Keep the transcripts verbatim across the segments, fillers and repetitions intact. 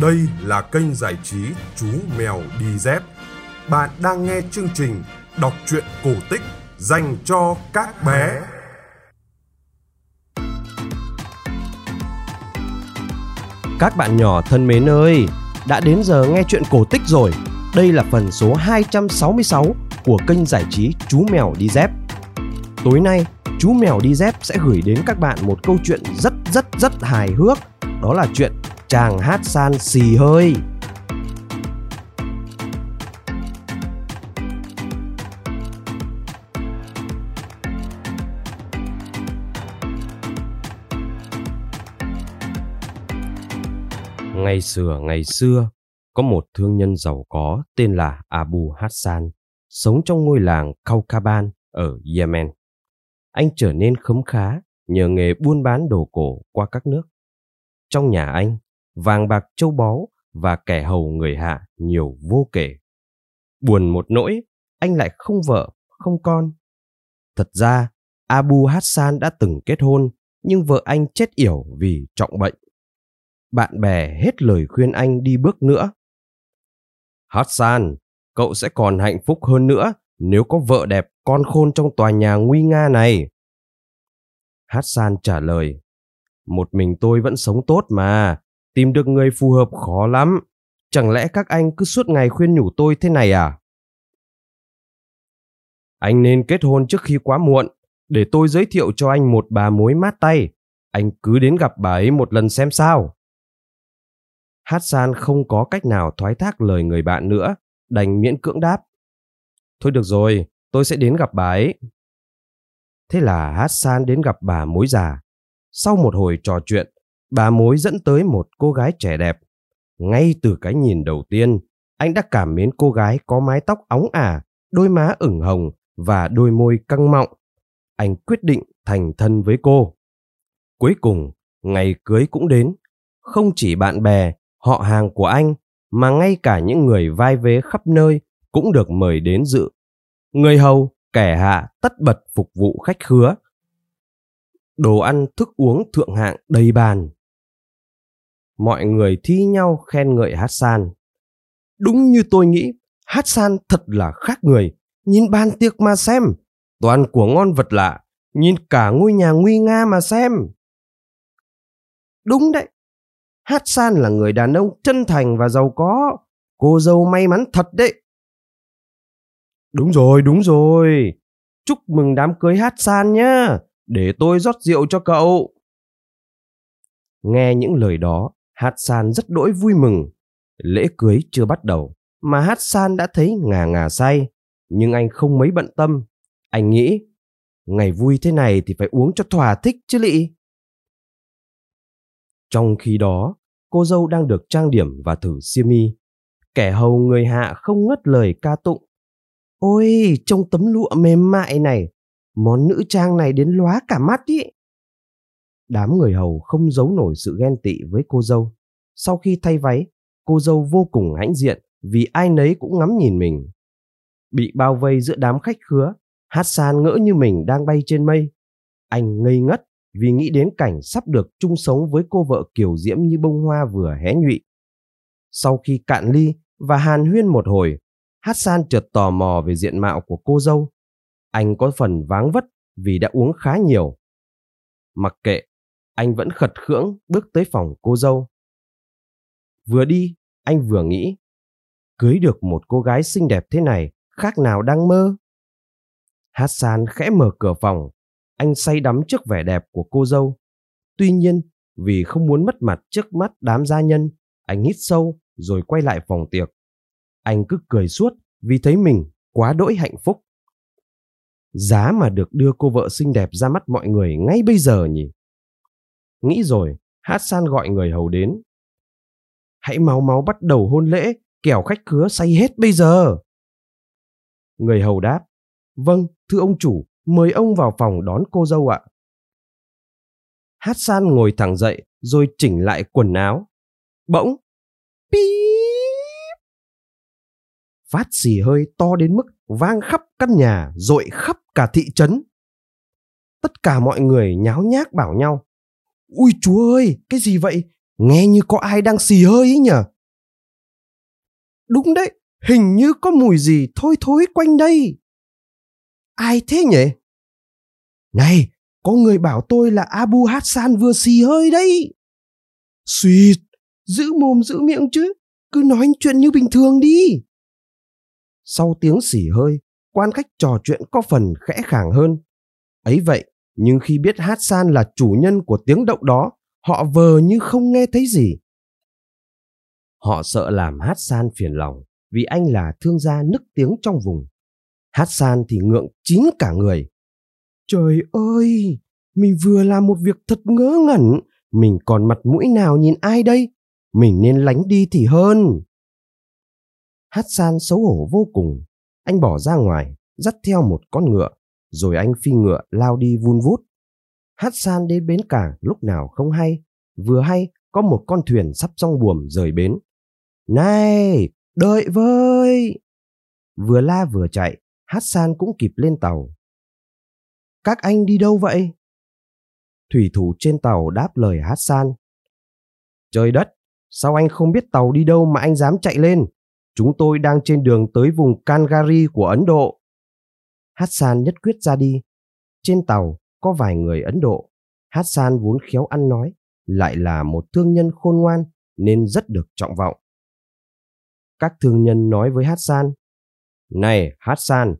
Đây là kênh giải trí Chú Mèo Đi Dép. Bạn đang nghe chương trình đọc truyện cổ tích dành cho các bé. Các bạn nhỏ thân mến ơi, đã đến giờ nghe truyện cổ tích rồi. Đây là phần số hai trăm sáu mươi sáu của kênh giải trí Chú Mèo Đi Dép. Tối nay, Chú Mèo Đi Dép sẽ gửi đến các bạn một câu chuyện rất rất rất hài hước. Đó là chuyện Chàng Hát San Xì Hơi. Ngày xưa ngày xưa, có một thương nhân giàu có tên là Abu Hassan, sống trong ngôi làng Kaukaban ở Yemen. Anh trở nên khấm khá nhờ nghề buôn bán đồ cổ qua các nước. Trong nhà anh, vàng bạc châu báu và kẻ hầu người hạ nhiều vô kể. Buồn một nỗi, anh lại không vợ, không con. Thật ra, Abu Hassan đã từng kết hôn, nhưng vợ anh chết yểu vì trọng bệnh. Bạn bè hết lời khuyên anh đi bước nữa. Hassan, cậu sẽ còn hạnh phúc hơn nữa nếu có vợ đẹp con khôn trong tòa nhà nguy nga này. Hassan trả lời, một mình tôi vẫn sống tốt mà, tìm được người phù hợp khó lắm. Chẳng lẽ các anh cứ suốt ngày khuyên nhủ tôi thế này à? Anh nên kết hôn trước khi quá muộn, để tôi giới thiệu cho anh một bà mối mát tay. Anh cứ đến gặp bà ấy một lần xem sao. Hassan không có cách nào thoái thác lời người bạn nữa, đành miễn cưỡng đáp. Thôi được rồi, tôi sẽ đến gặp bà ấy. Thế là Hassan đến gặp bà mối già. Sau một hồi trò chuyện, bà mối dẫn tới một cô gái trẻ đẹp. Ngay từ cái nhìn đầu tiên, anh đã cảm mến cô gái có mái tóc óng ả, đôi má ửng hồng và đôi môi căng mọng. Anh quyết định thành thân với cô. Cuối cùng, ngày cưới cũng đến. Không chỉ bạn bè, họ hàng của anh, mà ngay cả những người vai vế khắp nơi cũng được mời đến dự. Người hầu, kẻ hạ tất bật phục vụ khách khứa. Đồ ăn thức uống thượng hạng đầy bàn. Mọi người thi nhau khen ngợi Hassan. Đúng như tôi nghĩ, Hassan thật là khác người. Nhìn bàn tiệc mà xem, toàn của ngon vật lạ. Nhìn cả ngôi nhà nguy nga mà xem. Đúng đấy, Hassan là người đàn ông chân thành và giàu có. Cô dâu may mắn thật đấy. Đúng rồi, đúng rồi. Chúc mừng đám cưới Hassan nhá. Để tôi rót rượu cho cậu. Nghe những lời đó, Hassan rất đỗi vui mừng. Lễ cưới chưa bắt đầu mà Hassan đã thấy ngà ngà say. Nhưng anh không mấy bận tâm. Anh nghĩ, ngày vui thế này thì phải uống cho thỏa thích chứ lị. Trong khi đó, cô dâu đang được trang điểm và thử xiêm y. Kẻ hầu người hạ không ngớt lời ca tụng. Ôi, trông tấm lụa mềm mại này, món nữ trang này đến lóa cả mắt ý. Đám người hầu không giấu nổi sự ghen tị với cô dâu. Sau khi thay váy, cô dâu vô cùng hãnh diện vì ai nấy cũng ngắm nhìn mình. Bị bao vây giữa đám khách khứa, Hassan ngỡ như mình đang bay trên mây. Anh ngây ngất vì nghĩ đến cảnh sắp được chung sống với cô vợ kiều diễm như bông hoa vừa hé nhụy. Sau khi cạn ly và hàn huyên một hồi, Hassan chợt tò mò về diện mạo của cô dâu. Anh có phần váng vất vì đã uống khá nhiều. Mặc kệ, anh vẫn khật khưỡng bước tới phòng cô dâu. Vừa đi, anh vừa nghĩ, cưới được một cô gái xinh đẹp thế này khác nào đang mơ. Hassan khẽ mở cửa phòng, anh say đắm trước vẻ đẹp của cô dâu. Tuy nhiên, vì không muốn mất mặt trước mắt đám gia nhân, anh hít sâu rồi quay lại phòng tiệc. Anh cứ cười suốt vì thấy mình quá đỗi hạnh phúc. Giá mà được đưa cô vợ xinh đẹp ra mắt mọi người ngay bây giờ nhỉ. Nghĩ rồi, Hassan gọi người hầu đến. Hãy mau mau bắt đầu hôn lễ, kẻo khách khứa say hết bây giờ. Người hầu đáp, vâng, thưa ông chủ, mời ông vào phòng đón cô dâu ạ. Hassan ngồi thẳng dậy rồi chỉnh lại quần áo. Bỗng, píp! Phát xì hơi to đến mức vang khắp căn nhà, dội khắp cả thị trấn. Tất cả mọi người nháo nhác bảo nhau. Ui chúa ơi, cái gì vậy? Nghe như có ai đang xì hơi ấy nhở? Đúng đấy, hình như có mùi gì thôi thối quanh đây. Ai thế nhỉ? Này, có người bảo tôi là Abu Hassan vừa xì hơi đấy. Xuyệt, giữ mồm giữ miệng chứ, cứ nói chuyện như bình thường đi. Sau tiếng xỉ hơi, quan khách trò chuyện có phần khẽ khàng hơn. Ấy vậy, nhưng khi biết Hassan là chủ nhân của tiếng động đó, họ vờ như không nghe thấy gì. Họ sợ làm Hassan phiền lòng vì anh là thương gia nức tiếng trong vùng. Hassan thì ngượng chín cả người. Trời ơi, mình vừa làm một việc thật ngớ ngẩn, mình còn mặt mũi nào nhìn ai đây? Mình nên lánh đi thì hơn. Hassan xấu hổ vô cùng. Anh bỏ ra ngoài, dắt theo một con ngựa, rồi anh phi ngựa lao đi vun vút. Hassan đến bến cảng lúc nào không hay. Vừa hay có một con thuyền sắp xong buồm rời bến. Này, đợi với! Vừa la vừa chạy, Hassan cũng kịp lên tàu. Các anh đi đâu vậy? Thủy thủ trên tàu đáp lời Hassan. Trời đất, sao anh không biết tàu đi đâu mà anh dám chạy lên? Chúng tôi đang trên đường tới vùng Kangari của Ấn Độ. Hassan nhất quyết ra đi. Trên tàu có vài người Ấn Độ. Hassan vốn khéo ăn nói, lại là một thương nhân khôn ngoan nên rất được trọng vọng. Các thương nhân nói với Hassan. Này Hassan,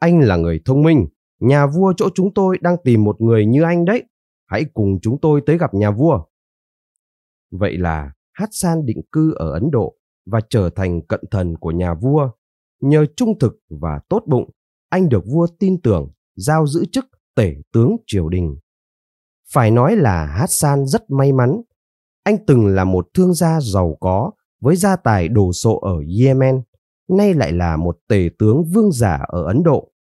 anh là người thông minh. Nhà vua chỗ chúng tôi đang tìm một người như anh đấy. Hãy cùng chúng tôi tới gặp nhà vua. Vậy là Hassan định cư ở Ấn Độ và trở thành cận thần của nhà vua. Nhờ trung thực và tốt bụng, anh được vua tin tưởng, giao giữ chức tể tướng triều đình. Phải nói là Hassan rất may mắn. Anh từng là một thương gia giàu có với gia tài đồ sộ ở Yemen, nay lại là một tể tướng vương giả ở Ấn Độ.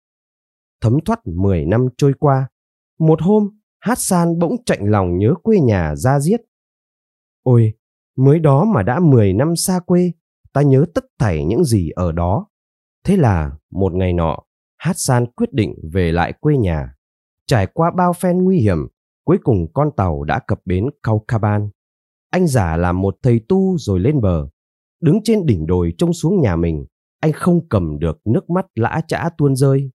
Thấm thoắt mười năm trôi qua, một hôm Hassan bỗng chạnh lòng nhớ quê nhà da diết. Ôi, mới đó mà đã mười năm xa quê, ta nhớ tất thảy những gì ở đó. Thế là một ngày nọ, Hassan quyết định về lại quê nhà. Trải qua bao phen nguy hiểm, cuối cùng con tàu đã cập bến Kaukaban. Anh giả làm một thầy tu rồi lên bờ. Đứng trên đỉnh đồi trông xuống nhà mình, anh không cầm được nước mắt lã chã tuôn rơi.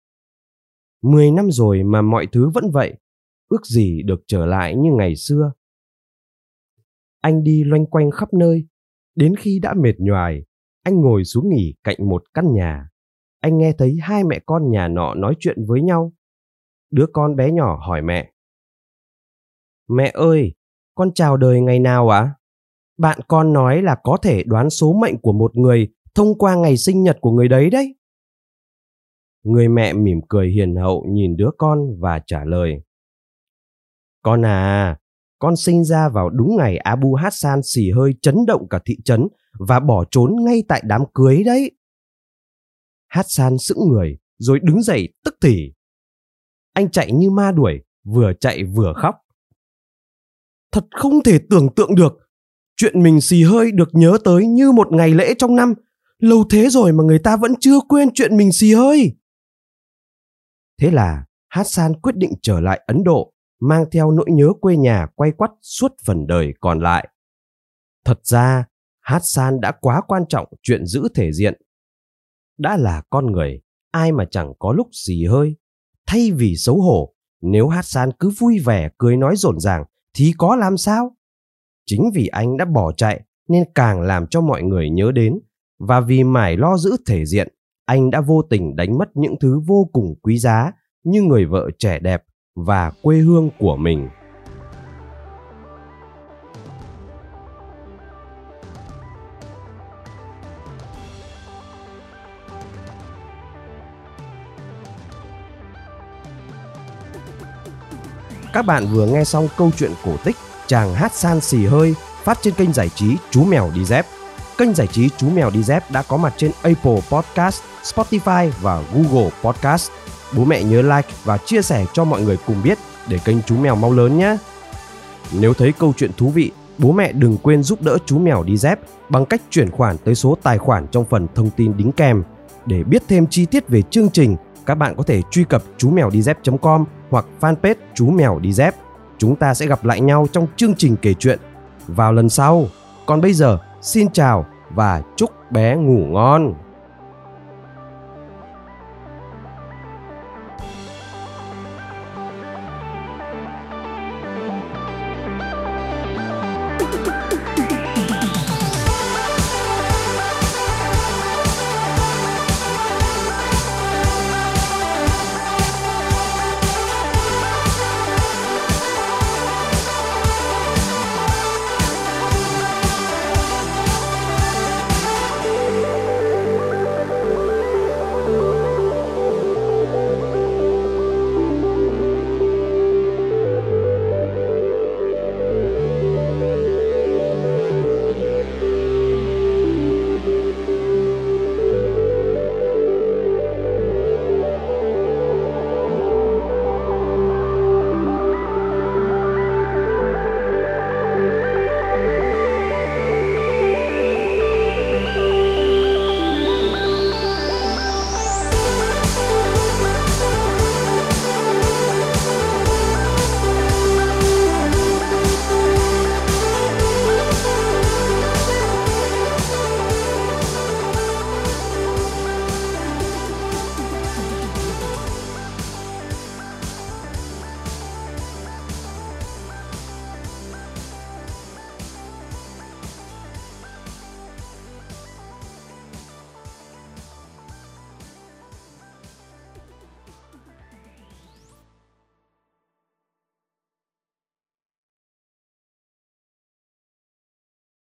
Mười năm rồi mà mọi thứ vẫn vậy, ước gì được trở lại như ngày xưa. Anh đi loanh quanh khắp nơi, đến khi đã mệt nhoài, anh ngồi xuống nghỉ cạnh một căn nhà. Anh nghe thấy hai mẹ con nhà nọ nói chuyện với nhau. Đứa con bé nhỏ hỏi mẹ. Mẹ ơi, con chào đời ngày nào ạ? Bạn con nói là có thể đoán số mệnh của một người thông qua ngày sinh nhật của người đấy đấy. Người mẹ mỉm cười hiền hậu nhìn đứa con và trả lời. Con à, con sinh ra vào đúng ngày Abu Hassan xì hơi chấn động cả thị trấn và bỏ trốn ngay tại đám cưới đấy. Hassan sững người rồi đứng dậy tức thì. Anh chạy như ma đuổi, vừa chạy vừa khóc. Thật không thể tưởng tượng được. Chuyện mình xì hơi được nhớ tới như một ngày lễ trong năm. Lâu thế rồi mà người ta vẫn chưa quên chuyện mình xì hơi. Thế là Hassan quyết định trở lại Ấn Độ, mang theo nỗi nhớ quê nhà quay quắt suốt phần đời còn lại. Thật ra, Hassan đã quá quan trọng chuyện giữ thể diện. Đã là con người, ai mà chẳng có lúc xì hơi. Thay vì xấu hổ, nếu Hassan cứ vui vẻ cười nói rộn ràng thì có làm sao? Chính vì anh đã bỏ chạy nên càng làm cho mọi người nhớ đến, và vì mải lo giữ thể diện, anh đã vô tình đánh mất những thứ vô cùng quý giá như người vợ trẻ đẹp và quê hương của mình. Các bạn vừa nghe xong câu chuyện cổ tích chàng Hassan xì hơi phát trên kênh giải trí Chú Mèo Đi Dép. Kênh giải trí Chú Mèo Đi Dép đã có mặt trên Apple Podcast, Spotify và Google Podcast. Bố mẹ nhớ like và chia sẻ cho mọi người cùng biết để kênh Chú Mèo mau lớn nhé. Nếu thấy câu chuyện thú vị, bố mẹ đừng quên giúp đỡ Chú Mèo Đi Dép bằng cách chuyển khoản tới số tài khoản trong phần thông tin đính kèm. Để biết thêm chi tiết về chương trình, các bạn có thể truy cập chú mèo đi dép chấm com hoặc fanpage Chú Mèo Đi Dép. Chúng ta sẽ gặp lại nhau trong chương trình kể chuyện. vào lần sau. Còn bây giờ, xin chào và chúc bé ngủ ngon.